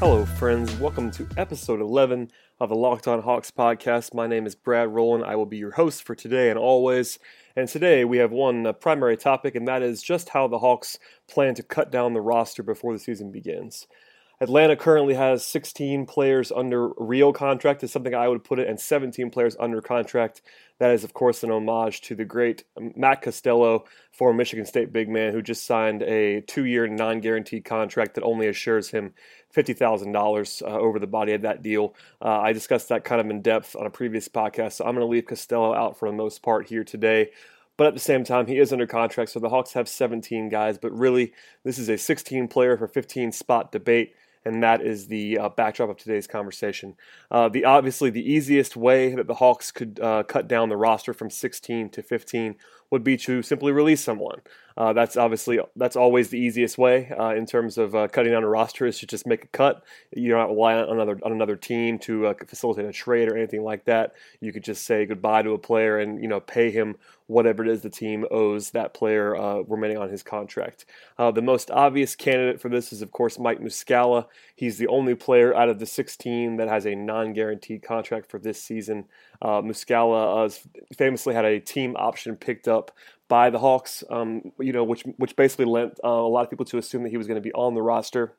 Hello, friends. Welcome to episode 11 of the Locked On Hawks podcast. My name is Brad Rowland. I will be your host for today and always. And today we have one primary topic, and that is just how the Hawks plan to cut down the roster before the season begins. Atlanta currently has 16 players under real contract, is something I would put it, and 17 players under contract. That is, of course, an homage to the great Matt Costello, former Michigan State big man, who just signed a 2-year non-guaranteed contract that only assures him $50,000 over the body of that deal. I discussed that kind of in depth on a previous podcast, so I'm going to leave Costello out for the most part here today. But at the same time, he is under contract, so the Hawks have 17 guys, but really, this is a 16-player for 15-spot debate. And that is the backdrop of today's conversation. Obviously, the easiest way that the Hawks could cut down the roster from 16 to 15 would be to simply release someone. That's always the easiest way in terms of cutting down a roster is to just make a cut. You don't rely on another team to facilitate a trade or anything like that. You could just say goodbye to a player and pay him whatever it is the team owes that player remaining on his contract. The most obvious candidate for this is, of course, Mike Muscala. He's the only player out of the 16 that has a non-guaranteed contract for this season. Muscala famously had a team option picked up by the Hawks, which basically lent a lot of people to assume that he was going to be on the roster.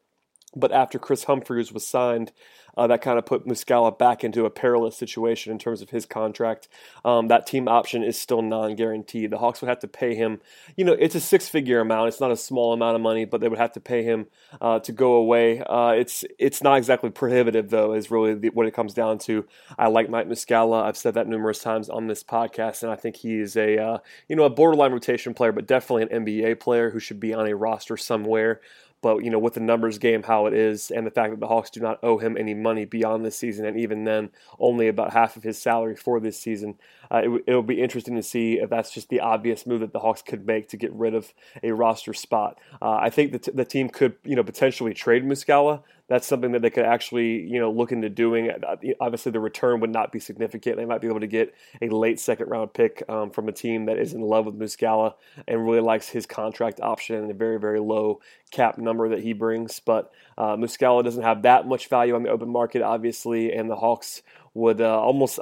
But after Chris Humphries was signed, that kind of put Muscala back into a perilous situation in terms of his contract. That team option is still non-guaranteed. The Hawks would have to pay him, it's a six-figure amount. It's not a small amount of money, but they would have to pay him to go away. It's not exactly prohibitive, though, is really what it comes down to. I like Mike Muscala. I've said that numerous times on this podcast, and I think he is a borderline rotation player, but definitely an NBA player who should be on a roster somewhere. But, with the numbers game, how it is, and the fact that the Hawks do not owe him any money beyond this season, and even then, only about half of his salary for this season, it'll be interesting to see if that's just the obvious move that the Hawks could make to get rid of a roster spot. I think that the team could, potentially trade Muscala. That's something that they could actually, look into doing. Obviously, the return would not be significant. They might be able to get a late second-round pick from a team that is in love with Muscala and really likes his contract option and a very, very low cap number that he brings. But Muscala doesn't have that much value on the open market, obviously, and the Hawks would almost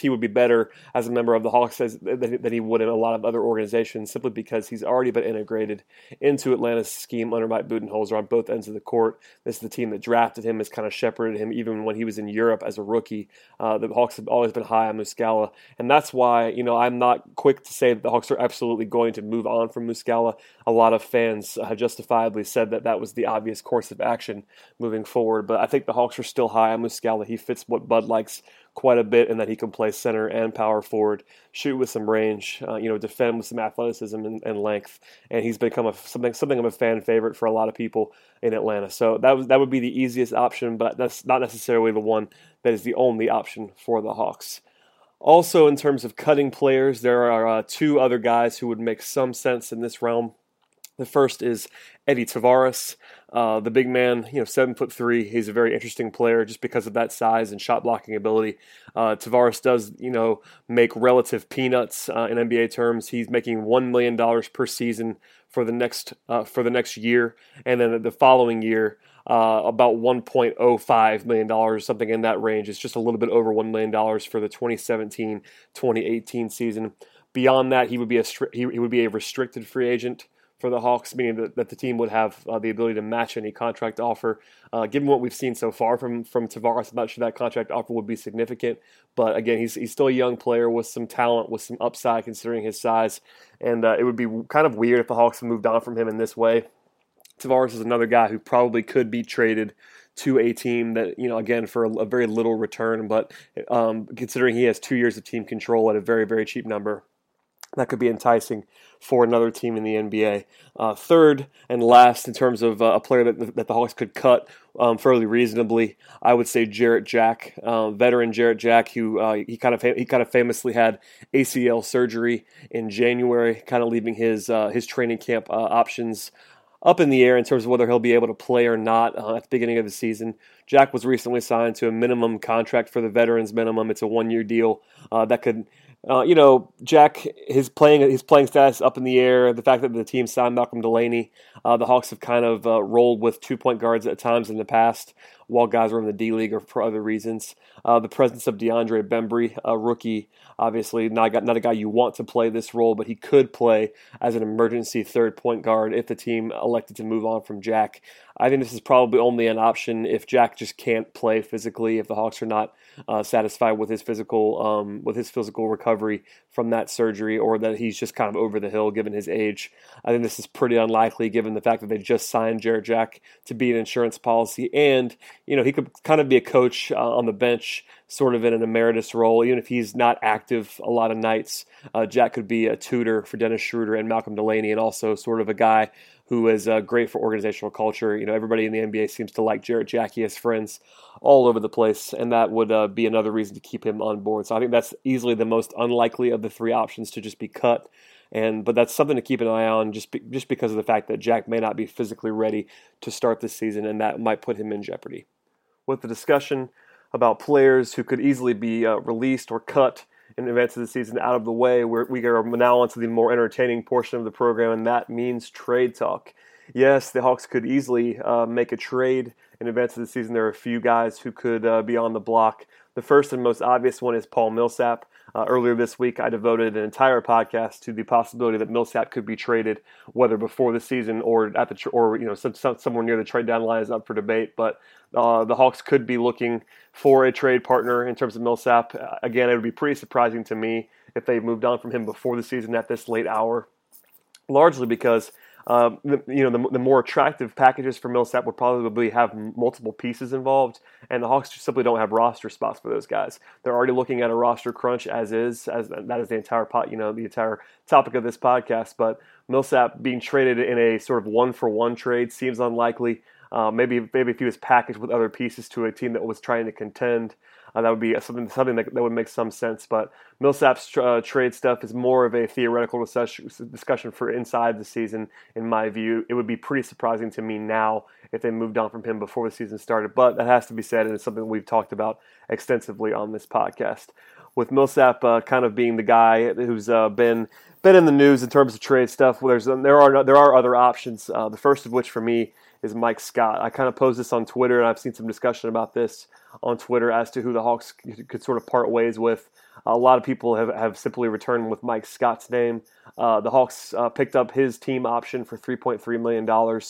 he would be better as a member of the Hawks than he would in a lot of other organizations simply because he's already been integrated into Atlanta's scheme under Mike Budenholzer on both ends of the court. This is the team that drafted him, has kind of shepherded him even when he was in Europe as a rookie. The Hawks have always been high on Muscala, and that's why I'm not quick to say that the Hawks are absolutely going to move on from Muscala. A lot of fans have justifiably said that was the obvious course of action moving forward, but I think the Hawks are still high on Muscala. He fits what Bud likes quite a bit, and that he can play center and power forward, shoot with some range, defend with some athleticism and length, and he's become something of a fan favorite for a lot of people in Atlanta. So that would be the easiest option, but that's not necessarily the one that is the only option for the Hawks. Also, in terms of cutting players, there are two other guys who would make some sense in this realm. The first is Eddie Tavares, the big man, 7'3". He's a very interesting player just because of that size and shot blocking ability. Tavares does, make relative peanuts in NBA terms. He's making $1 million per season for the next year, and then the following year, about $1.05 million, something in that range. It's just a little bit over $1 million for the 2017-2018 season. Beyond that, he would be a restricted free agent for the Hawks, meaning that the team would have the ability to match any contract offer. Given what we've seen so far from Tavares, I'm not sure that contract offer would be significant. But again, he's still a young player with some talent, with some upside considering his size. And it would be kind of weird if the Hawks moved on from him in this way. Tavares is another guy who probably could be traded to a team that, you know, again, for a very little return. But considering he has 2 years of team control at a very, very cheap number, that could be enticing for another team in the NBA. Third and last, in terms of a player that the Hawks could cut fairly reasonably, I would say Jarrett Jack, veteran Jarrett Jack, who he kind of famously had ACL surgery in January, kind of leaving his training camp options up in the air in terms of whether he'll be able to play or not at the beginning of the season. Jack was recently signed to a minimum contract for the veterans minimum. It's a one-year deal that could. Jack, his playing status up in the air, the fact that the team signed Malcolm Delaney, the Hawks have kind of rolled with 2-point guards at times in the past while guys were in the D-League or for other reasons. The presence of DeAndre Bembry, a rookie, obviously not a guy you want to play this role, but he could play as an emergency third-point guard if the team elected to move on from Jack. I think this is probably only an option if Jack just can't play physically, if the Hawks are not satisfied with his physical recovery from that surgery, or that he's just kind of over the hill given his age. I think this is pretty unlikely given the fact that they just signed Jarrett Jack to be an insurance policy, and he could kind of be a coach on the bench, sort of in an emeritus role. Even if he's not active a lot of nights, Jack could be a tutor for Dennis Schroeder and Malcolm Delaney, and also sort of a guy who is great for organizational culture. Everybody in the NBA seems to like Jarrett Jack. He has friends all over the place, and that would be another reason to keep him on board. So I think that's easily the most unlikely of the three options to just be cut. But that's something to keep an eye on, just because of the fact that Jack may not be physically ready to start this season, and that might put him in jeopardy. With the discussion about players who could easily be released or cut in advance of the season out of the way, we are now onto the more entertaining portion of the program, and that means trade talk. Yes, the Hawks could easily make a trade in advance of the season. There are a few guys who could be on the block. The first and most obvious one is Paul Millsap. Earlier this week, I devoted an entire podcast to the possibility that Millsap could be traded, whether before the season or at somewhere near the trade deadline is up for debate. But the Hawks could be looking for a trade partner in terms of Millsap. Again, it would be pretty surprising to me if they moved on from him before the season at this late hour, largely because the more attractive packages for Millsap would probably have multiple pieces involved, and the Hawks just simply don't have roster spots for those guys. They're already looking at a roster crunch as that is the entire topic of this podcast. But Millsap being traded in a sort of 1-for-1 trade seems unlikely. Maybe if he was packaged with other pieces to a team that was trying to contend, that would be something that would make some sense. But Millsap's trade stuff is more of a theoretical discussion for inside the season, in my view. It would be pretty surprising to me now if they moved on from him before the season started. But that has to be said, and it's something we've talked about extensively on this podcast. With Millsap kind of being the guy who's been in the news in terms of trade stuff, there are other options. The first of which for me is Mike Scott. I kind of posed this on Twitter, and I've seen some discussion about this on Twitter as to who the Hawks could sort of part ways with. A lot of people have simply returned with Mike Scott's name. The Hawks picked up his team option for $3.3 million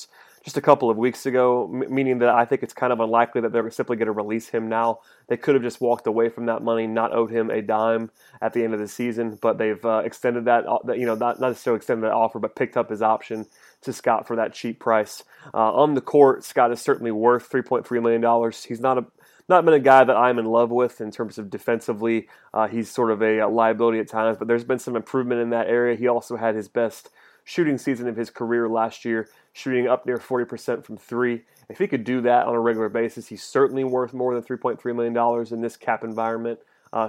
just a couple of weeks ago, meaning that I think it's kind of unlikely that they're simply going to release him now. They could have just walked away from that money, not owed him a dime at the end of the season, but they've extended that, not necessarily extended that offer, but picked up his option to Scott for that cheap price. On the court, Scott is certainly worth $3.3 million. He's not been a guy that I'm in love with in terms of defensively. He's sort of a liability at times, but there's been some improvement in that area. He also had his best shooting season of his career last year, shooting up near 40% from three. If he could do that on a regular basis, he's certainly worth more than $3.3 million in this cap environment.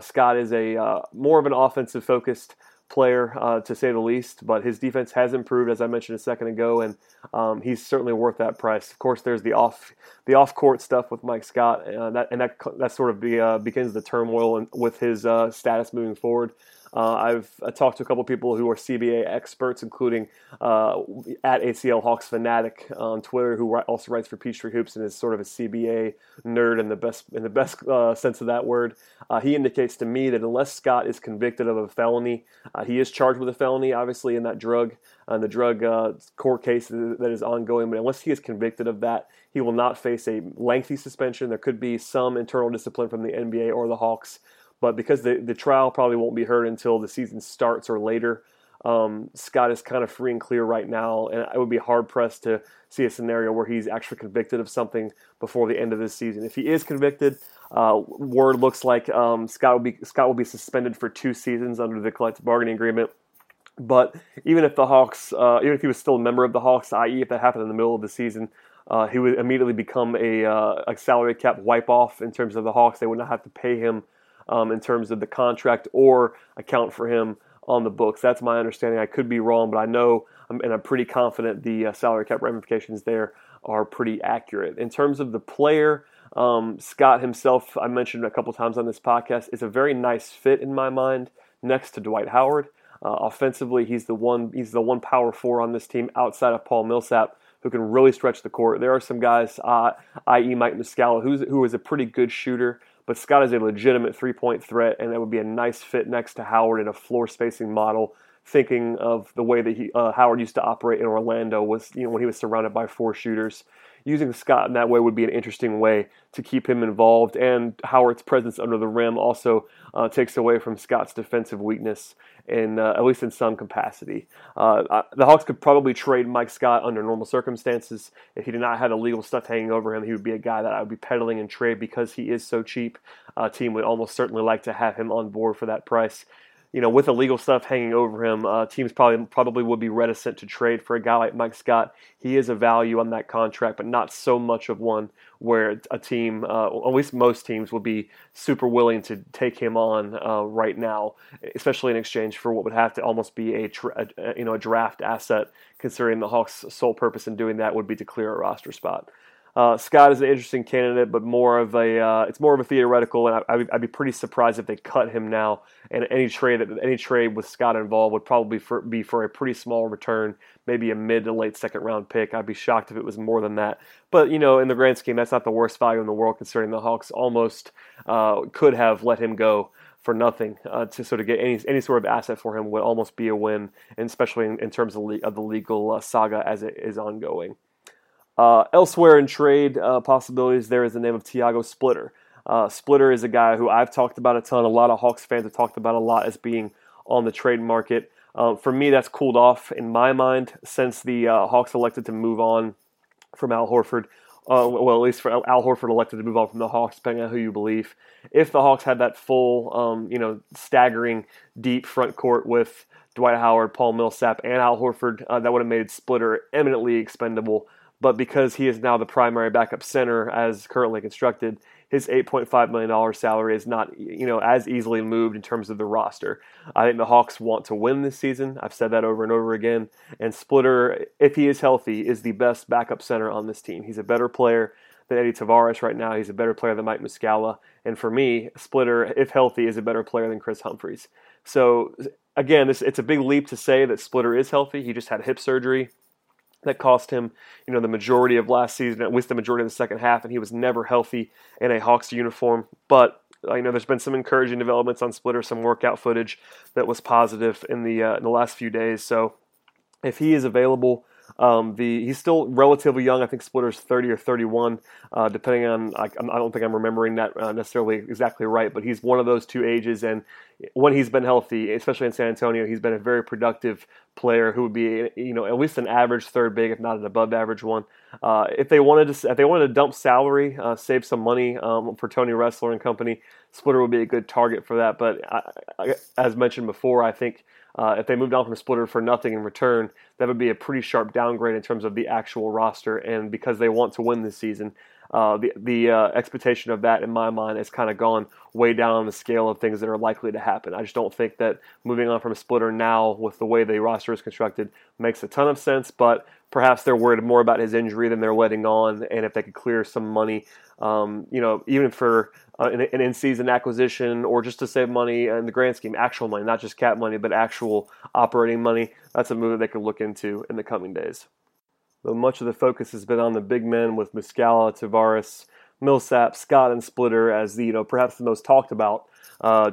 Scott is a more of an offensive-focused player, to say the least, but his defense has improved, as I mentioned a second ago, and he's certainly worth that price. Of course, there's the off-court stuff with Mike Scott, and that sort of begins the turmoil with his status moving forward. I've talked to a couple people who are CBA experts, including at ACLHawksFanatic on Twitter, who also writes for Peachtree Hoops and is sort of a CBA nerd in the best sense of that word. He indicates to me that unless Scott is convicted of a felony, he is charged with a felony, obviously, in that drug and the drug court case that is ongoing. But unless he is convicted of that, he will not face a lengthy suspension. There could be some internal discipline from the NBA or the Hawks, but because the trial probably won't be heard until the season starts or later, Scott is kind of free and clear right now, and I would be hard-pressed to see a scenario where he's actually convicted of something before the end of this season. If he is convicted, word looks like Scott will be suspended for 2 seasons under the collective bargaining agreement. But even if the Hawks, even if he was still a member of the Hawks, i.e. if that happened in the middle of the season, he would immediately become a salary cap wipe-off in terms of the Hawks. They would not have to pay him in terms of the contract or account for him on the books. That's my understanding. I could be wrong, but I know, and I'm pretty confident the salary cap ramifications there are pretty accurate. In terms of the player, Scott himself, I mentioned a couple times on this podcast, is a very nice fit in my mind next to Dwight Howard. Offensively, he's the one power four on this team outside of Paul Millsap who can really stretch the court. There are some guys, i.e. Mike Muscala, who is a pretty good shooter, but Scott is a legitimate three-point threat, and that would be a nice fit next to Howard in a floor spacing model, thinking of the way that Howard used to operate in Orlando was, when he was surrounded by four shooters. Using Scott in that way would be an interesting way to keep him involved, and Howard's presence under the rim also takes away from Scott's defensive weakness, at least in some capacity. The Hawks could probably trade Mike Scott under normal circumstances. If he did not have illegal stuff hanging over him, he would be a guy that I would be peddling in trade because he is so cheap. A team would almost certainly like to have him on board for that price. With illegal stuff hanging over him, teams probably would be reticent to trade for a guy like Mike Scott. He is a value on that contract, but not so much of one where a team, at least most teams, would be super willing to take him on right now, especially in exchange for what would have to almost be a draft asset, considering the Hawks' sole purpose in doing that would be to clear a roster spot. Scott is an interesting candidate, but it's more of a theoretical, and I'd be pretty surprised if they cut him now. And any trade with Scott involved would probably be for a pretty small return, maybe a mid to late second round pick. I'd be shocked if it was more than that. But in the grand scheme, that's not the worst value in the world, considering the Hawks almost could have let him go for nothing. To sort of get any sort of asset for him would almost be a win, and especially in terms of the legal saga as it is ongoing. Elsewhere in trade possibilities, there is the name of Thiago Splitter. Splitter is a guy who I've talked about a ton. A lot of Hawks fans have talked about a lot as being on the trade market. For me, that's cooled off in my mind since the Hawks elected to move on from Al Horford. Well, at least for Al Horford elected to move on from the Hawks, depending on who you believe. If the Hawks had that full, staggering deep front court with Dwight Howard, Paul Millsap, and Al Horford, that would have made Splitter eminently expendable. But because he is now the primary backup center as currently constructed, his $8.5 million salary is not, as easily moved in terms of the roster. I think the Hawks want to win this season. I've said that over and over again. And Splitter, if he is healthy, is the best backup center on this team. He's a better player than Eddie Tavares right now. He's a better player than Mike Muscala. And for me, Splitter, if healthy, is a better player than Chris Humphries. So, again, it's a big leap to say that Splitter is healthy. He just had hip surgery. That cost him, the majority of last season, at least the majority of the second half, and he was never healthy in a Hawks uniform. But, there's been some encouraging developments on Splitter, some workout footage that was positive in the last few days. So if he is available, he's still relatively young. I think Splitter's 30 or 31, depending on, I don't think I'm remembering that necessarily exactly right, but he's one of those two ages, and when he's been healthy, especially in San Antonio, he's been a very productive player who would be, at least an average third big, if not an above average one. If they wanted to dump salary, save some money for Tony Wrestler and company, Splitter would be a good target for that. But as mentioned before, I think if they moved on from Splitter for nothing in return, that would be a pretty sharp downgrade in terms of the actual roster. And because they want to win this season, the expectation of that in my mind has kind of gone way down on the scale of things that are likely to happen. I just don't think that moving on from Splitter now with the way the roster is constructed makes a ton of sense, but perhaps they're worried more about his injury than they're letting on, and if they could clear some money, even for an in-season acquisition or just to save money in the grand scheme, actual money, not just cap money, but actual operating money, that's a move that they could look into in the coming days. Though much of the focus has been on the big men with Muscala, Tavares, Millsap, Scott, and Splitter as the perhaps the most talked about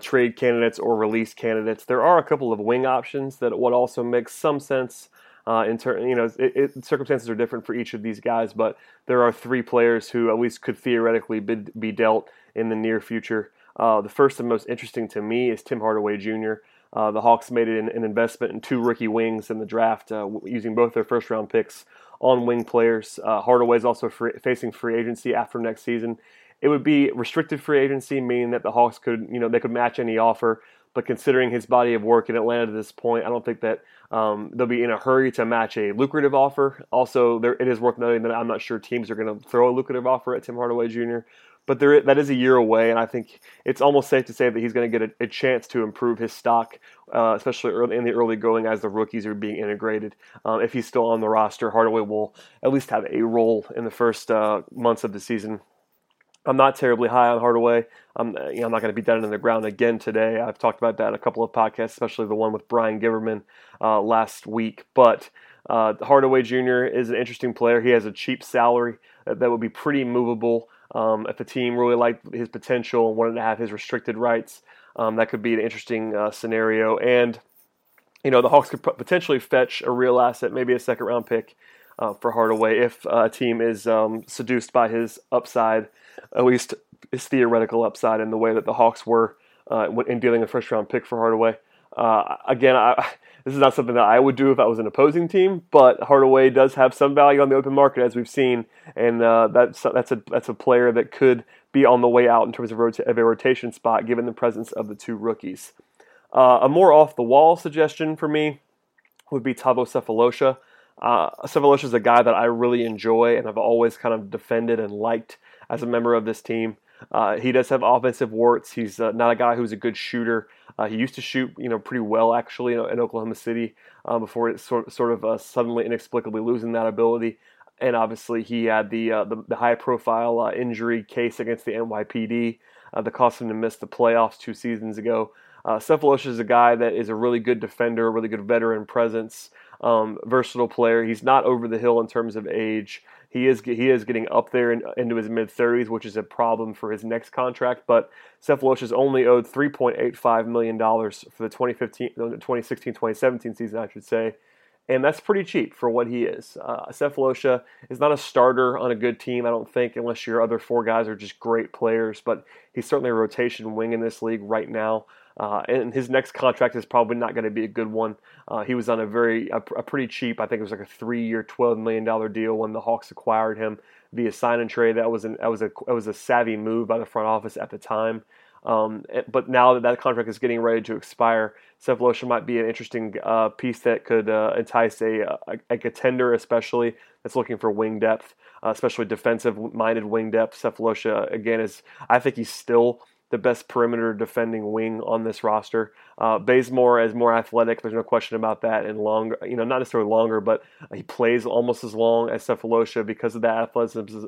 trade candidates or release candidates, there are a couple of wing options that would also make some sense. Circumstances are different for each of these guys, but there are three players who at least could theoretically be dealt in the near future. The first and most interesting to me is Tim Hardaway Jr. The Hawks made an investment in two rookie wings in the draft, using both their first-round picks on wing players. Hardaway is also facing free agency after next season. It would be restricted free agency, meaning that the Hawks could match any offer. But considering his body of work in Atlanta to this point, I don't think that they'll be in a hurry to match a lucrative offer. Also, it is worth noting that I'm not sure teams are going to throw a lucrative offer at Tim Hardaway Jr., but that is a year away, and I think it's almost safe to say that he's going to get a chance to improve his stock, especially in the early going as the rookies are being integrated. If he's still on the roster, Hardaway will at least have a role in the first months of the season. I'm not terribly high on Hardaway. I'm not going to be dead in the ground again today. I've talked about that in a couple of podcasts, especially the one with Brian Giverman last week. But Hardaway Jr. is an interesting player. He has a cheap salary that would be pretty movable. If the team really liked his potential and wanted to have his restricted rights, that could be an interesting scenario. And, the Hawks could potentially fetch a real asset, maybe a second-round pick for Hardaway if a team is seduced by his upside, at least his theoretical upside, in the way that the Hawks were in dealing a first-round pick for Hardaway. This is not something that I would do if I was an opposing team, but Hardaway does have some value on the open market, as we've seen, and that's a player that could be on the way out in terms of a rotation spot, given the presence of the two rookies. A more off-the-wall suggestion for me would be Thabo Sefolosha. Sefolosha is a guy that I really enjoy and I've always kind of defended and liked as a member of this team. He does have offensive warts. He's not a guy who's a good shooter. He used to shoot, pretty well actually in Oklahoma City before it sort of suddenly inexplicably losing that ability. And obviously he had the high-profile injury case against the NYPD that caused him to miss the playoffs 2 seasons ago. Sefolosha is a guy that is a really good defender, a really good veteran presence, versatile player. He's not over the hill in terms of age. He is getting up there into his mid-30s, which is a problem for his next contract, but Sefolosha is only owed $3.85 million for the 2016-2017 season, I should say, and that's pretty cheap for what he is. Sefolosha is not a starter on a good team, I don't think, unless your other four guys are just great players, but he's certainly a rotation wing in this league right now. And his next contract is probably not going to be a good one. He was on a pretty cheap, I think it was like a 3-year, $12 million deal when the Hawks acquired him via sign and trade. That was a savvy move by the front office at the time. But now that contract is getting ready to expire, Sefolosha might be an interesting piece that could entice a contender, especially that's looking for wing depth, especially defensive-minded wing depth. Sefolosha, again, I think he's still the best perimeter defending wing on this roster. Bazemore is more athletic. There's no question about that. And longer, not necessarily longer, but he plays almost as long as Sefolosha because of that athleticism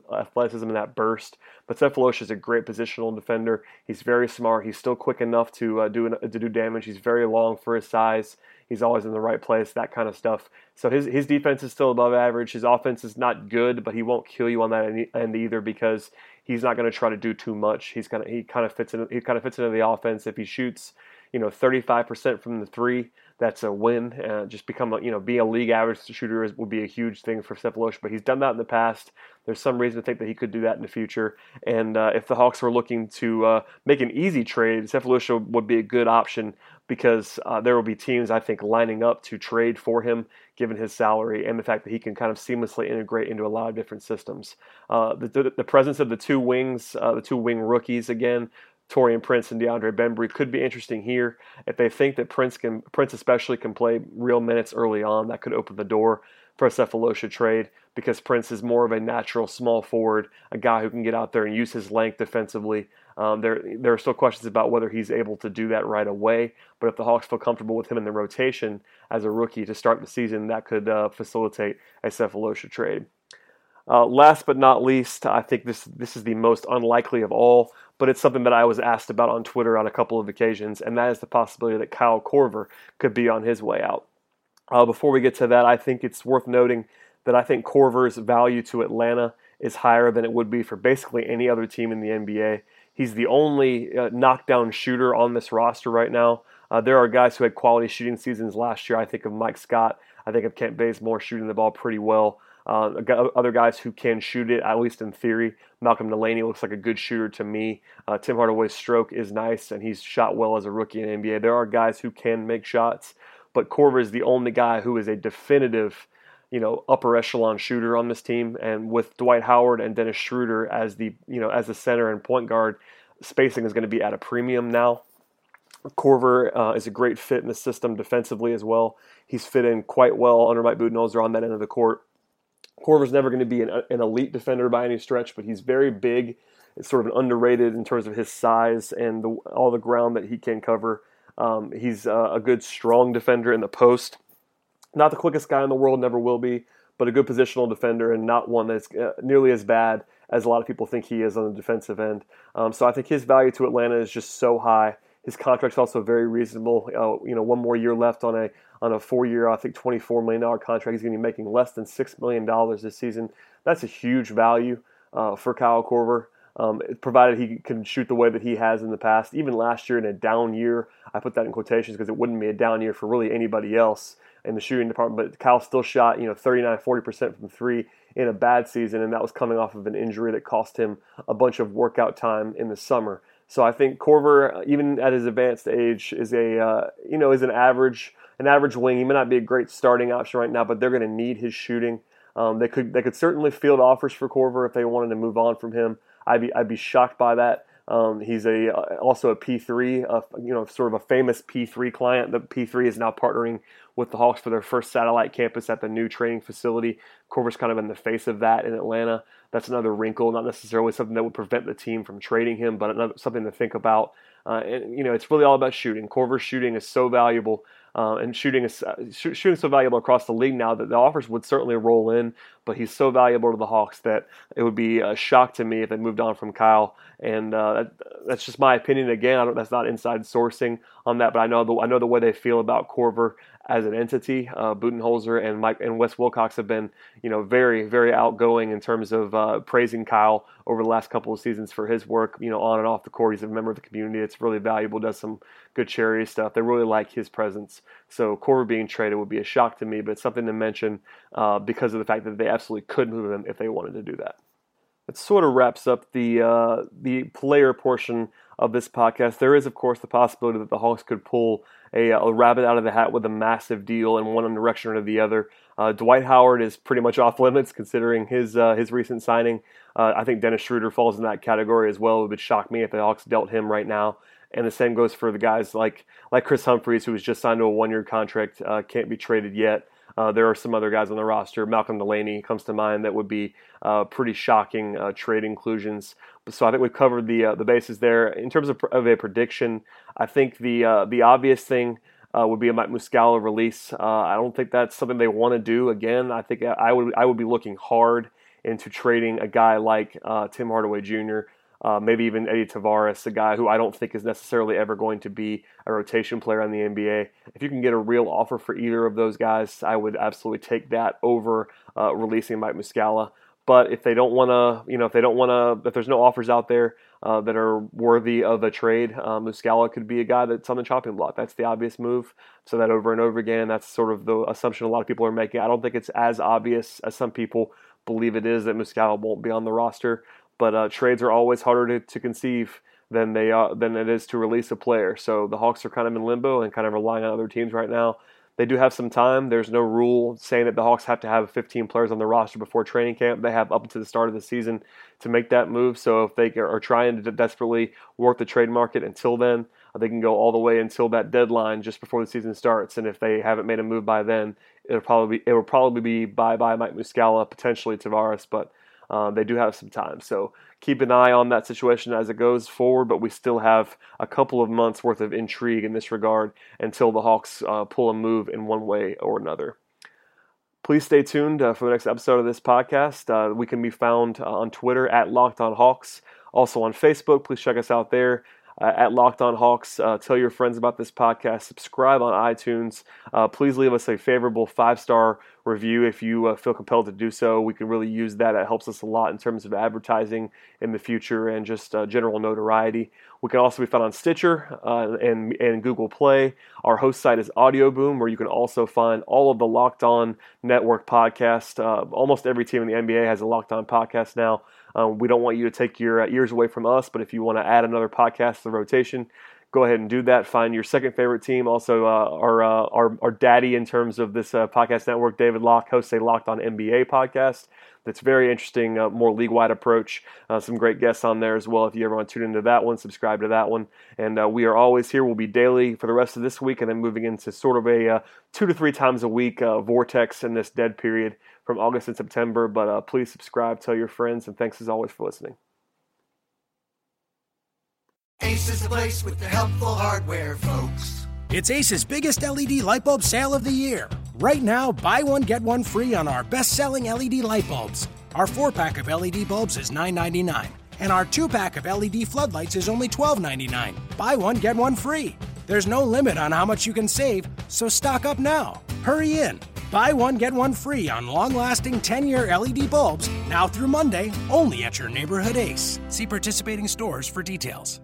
and that burst. But Sefolosha is a great positional defender. He's very smart. He's still quick enough to do damage. He's very long for his size. He's always in the right place, that kind of stuff. So his defense is still above average. His offense is not good, but he won't kill you on that end either because he's not going to try to do too much. He kind of fits into the offense. If he shoots, 35% from the three, that's a win. Just be a league average shooter would be a huge thing for Sefolosha, but he's done that in the past. There's some reason to think that he could do that in the future. And if the Hawks were looking to make an easy trade, Sefolosha would be a good option because there will be teams, I think, lining up to trade for him given his salary and the fact that he can kind of seamlessly integrate into a lot of different systems. The presence of the two wing rookies, again, Taurean Prince and DeAndre Bembry could be interesting here. If they think that Prince especially can play real minutes early on, that could open the door for a Sefolosha trade, because Prince is more of a natural small forward, a guy who can get out there and use his length defensively. There are still questions about whether he's able to do that right away, but if the Hawks feel comfortable with him in the rotation as a rookie to start the season, that could facilitate a Sefolosha trade. Last but not least, I think this is the most unlikely of all, but it's something that I was asked about on Twitter on a couple of occasions, and that is the possibility that Kyle Korver could be on his way out. Before we get to that, I think it's worth noting that I think Korver's value to Atlanta is higher than it would be for basically any other team in the NBA. He's the only knockdown shooter on this roster right now. There are guys who had quality shooting seasons last year. I think of Mike Scott. I think of Kent Bazemore shooting the ball pretty well. Other guys who can shoot it, at least in theory. Malcolm Delaney looks like a good shooter to me. Tim Hardaway's stroke is nice, and he's shot well as a rookie in the NBA. There are guys who can make shots, but Korver is the only guy who is a definitive, upper echelon shooter on this team. And with Dwight Howard and Dennis Schroeder as the, as the center and point guard, spacing is going to be at a premium now. Korver is a great fit in the system defensively as well. He's fit in quite well under Mike Budenholzer on that end of the court. Korver's never going to be an elite defender by any stretch, but he's very big. It's sort of an underrated in terms of his size and all the ground that he can cover. He's a good, strong defender in the post. Not the quickest guy in the world, never will be, but a good positional defender and not one that's nearly as bad as a lot of people think he is on the defensive end. So I think his value to Atlanta is just so high. His contract's also very reasonable. One more year left on a 4-year, I think, $24 million contract. He's going to be making less than $6 million this season. That's a huge value for Kyle Korver, provided he can shoot the way that he has in the past. Even last year in a down year, I put that in quotations because it wouldn't be a down year for really anybody else in the shooting department, but Kyle still shot 39-40% from three in a bad season, and that was coming off of an injury that cost him a bunch of workout time in the summer. So I think Korver, even at his advanced age, is an average wing. He may not be a great starting option right now, but they're going to need his shooting. They could certainly field offers for Korver if they wanted to move on from him. I'd be shocked by that. He's also a P3, sort of a famous P3 client. The P3 is now partnering with the Hawks for their first satellite campus at the new training facility. Korver's kind of in the face of that in Atlanta. That's another wrinkle, not necessarily something that would prevent the team from trading him, but another, something to think about. It's really all about shooting. Korver's shooting is so valuable. And shooting is so valuable across the league now that the offers would certainly roll in, but he's so valuable to the Hawks that it would be a shock to me if they moved on from Kyle. And that's just my opinion. Again, that's not inside sourcing on that, but I know the way they feel about Korver as an entity. Budenholzer and Mike and Wes Wilcox have been, very, very outgoing in terms of praising Kyle over the last couple of seasons for his work, on and off the court. He's a member of the community. It's really valuable, does some good charity stuff. They really like his presence. So Korver being traded would be a shock to me, but it's something to mention because of the fact that they absolutely could move him if they wanted to do that. That sort of wraps up the player portion of this podcast. There is, of course, the possibility that the Hawks could pull a rabbit out of the hat with a massive deal in one direction or the other. Dwight Howard is pretty much off limits considering his recent signing. I think Dennis Schroeder falls in that category as well. It would shock me if the Hawks dealt him right now. And the same goes for the guys like Chris Humphries, who was just signed to a 1-year contract, can't be traded yet. There are some other guys on the roster. Malcolm Delaney comes to mind that would be pretty shocking trade inclusions. So I think we've covered the bases there. In terms of a prediction, I think the obvious thing would be a Mike Muscala release. I don't think that's something they want to do. Again, I think I would be looking hard into trading a guy like Tim Hardaway Jr., maybe even Eddie Tavares, a guy who I don't think is necessarily ever going to be a rotation player in the NBA. If you can get a real offer for either of those guys, I would absolutely take that over releasing Mike Muscala. But if they don't want to, if there's no offers out there that are worthy of a trade, Muscala could be a guy that's on the chopping block. That's the obvious move. So that over and over again, that's sort of the assumption a lot of people are making. I don't think it's as obvious as some people believe it is that Muscala won't be on the roster. But trades are always harder to conceive than it is to release a player. So the Hawks are kind of in limbo and kind of relying on other teams right now. They do have some time. There's no rule saying that the Hawks have to have 15 players on their roster before training camp. They have up to the start of the season to make that move. So if they are trying to desperately work the trade market until then, they can go all the way until that deadline just before the season starts. And if they haven't made a move by then, it will probably be bye-bye Mike Muscala, potentially Tavares, but they do have some time. So keep an eye on that situation as it goes forward, but we still have a couple of months' worth of intrigue in this regard until the Hawks pull a move in one way or another. Please stay tuned for the next episode of this podcast. We can be found on Twitter at Locked On Hawks. Also on Facebook, please check us out there. At Locked On Hawks. Tell your friends about this podcast. Subscribe on iTunes. Please leave us a favorable 5-star review if you feel compelled to do so. We can really use that. It helps us a lot in terms of advertising in the future and just general notoriety. We can also be found on Stitcher and Google Play. Our host site is AudioBoom, where you can also find all of the Locked On Network podcasts. Almost every team in the NBA has a Locked On podcast now. We don't want you to take your ears away from us, but if you want to add another podcast to the rotation, go ahead and do that. Find your second favorite team. Also, our daddy in terms of this podcast network, David Locke, hosts a Locked On NBA podcast. That's very interesting, more league-wide approach. Some great guests on there as well. If you ever want to tune into that one, subscribe to that one. And we are always here. We'll be daily for the rest of this week and then moving into sort of a 2 to 3 times a week vortex in this dead period from August and September. But please subscribe, tell your friends, and thanks as always for listening. Ace is the place with the helpful hardware, folks. It's Ace's biggest LED light bulb sale of the year. Right now, buy one, get one free on our best-selling LED light bulbs. Our 4-pack of LED bulbs is $9.99, and our 2-pack of LED floodlights is only $12.99. Buy one, get one free. There's no limit on how much you can save, so stock up now. Hurry in. Buy one, get one free on long-lasting 10-year LED bulbs, now through Monday, only at your neighborhood Ace. See participating stores for details.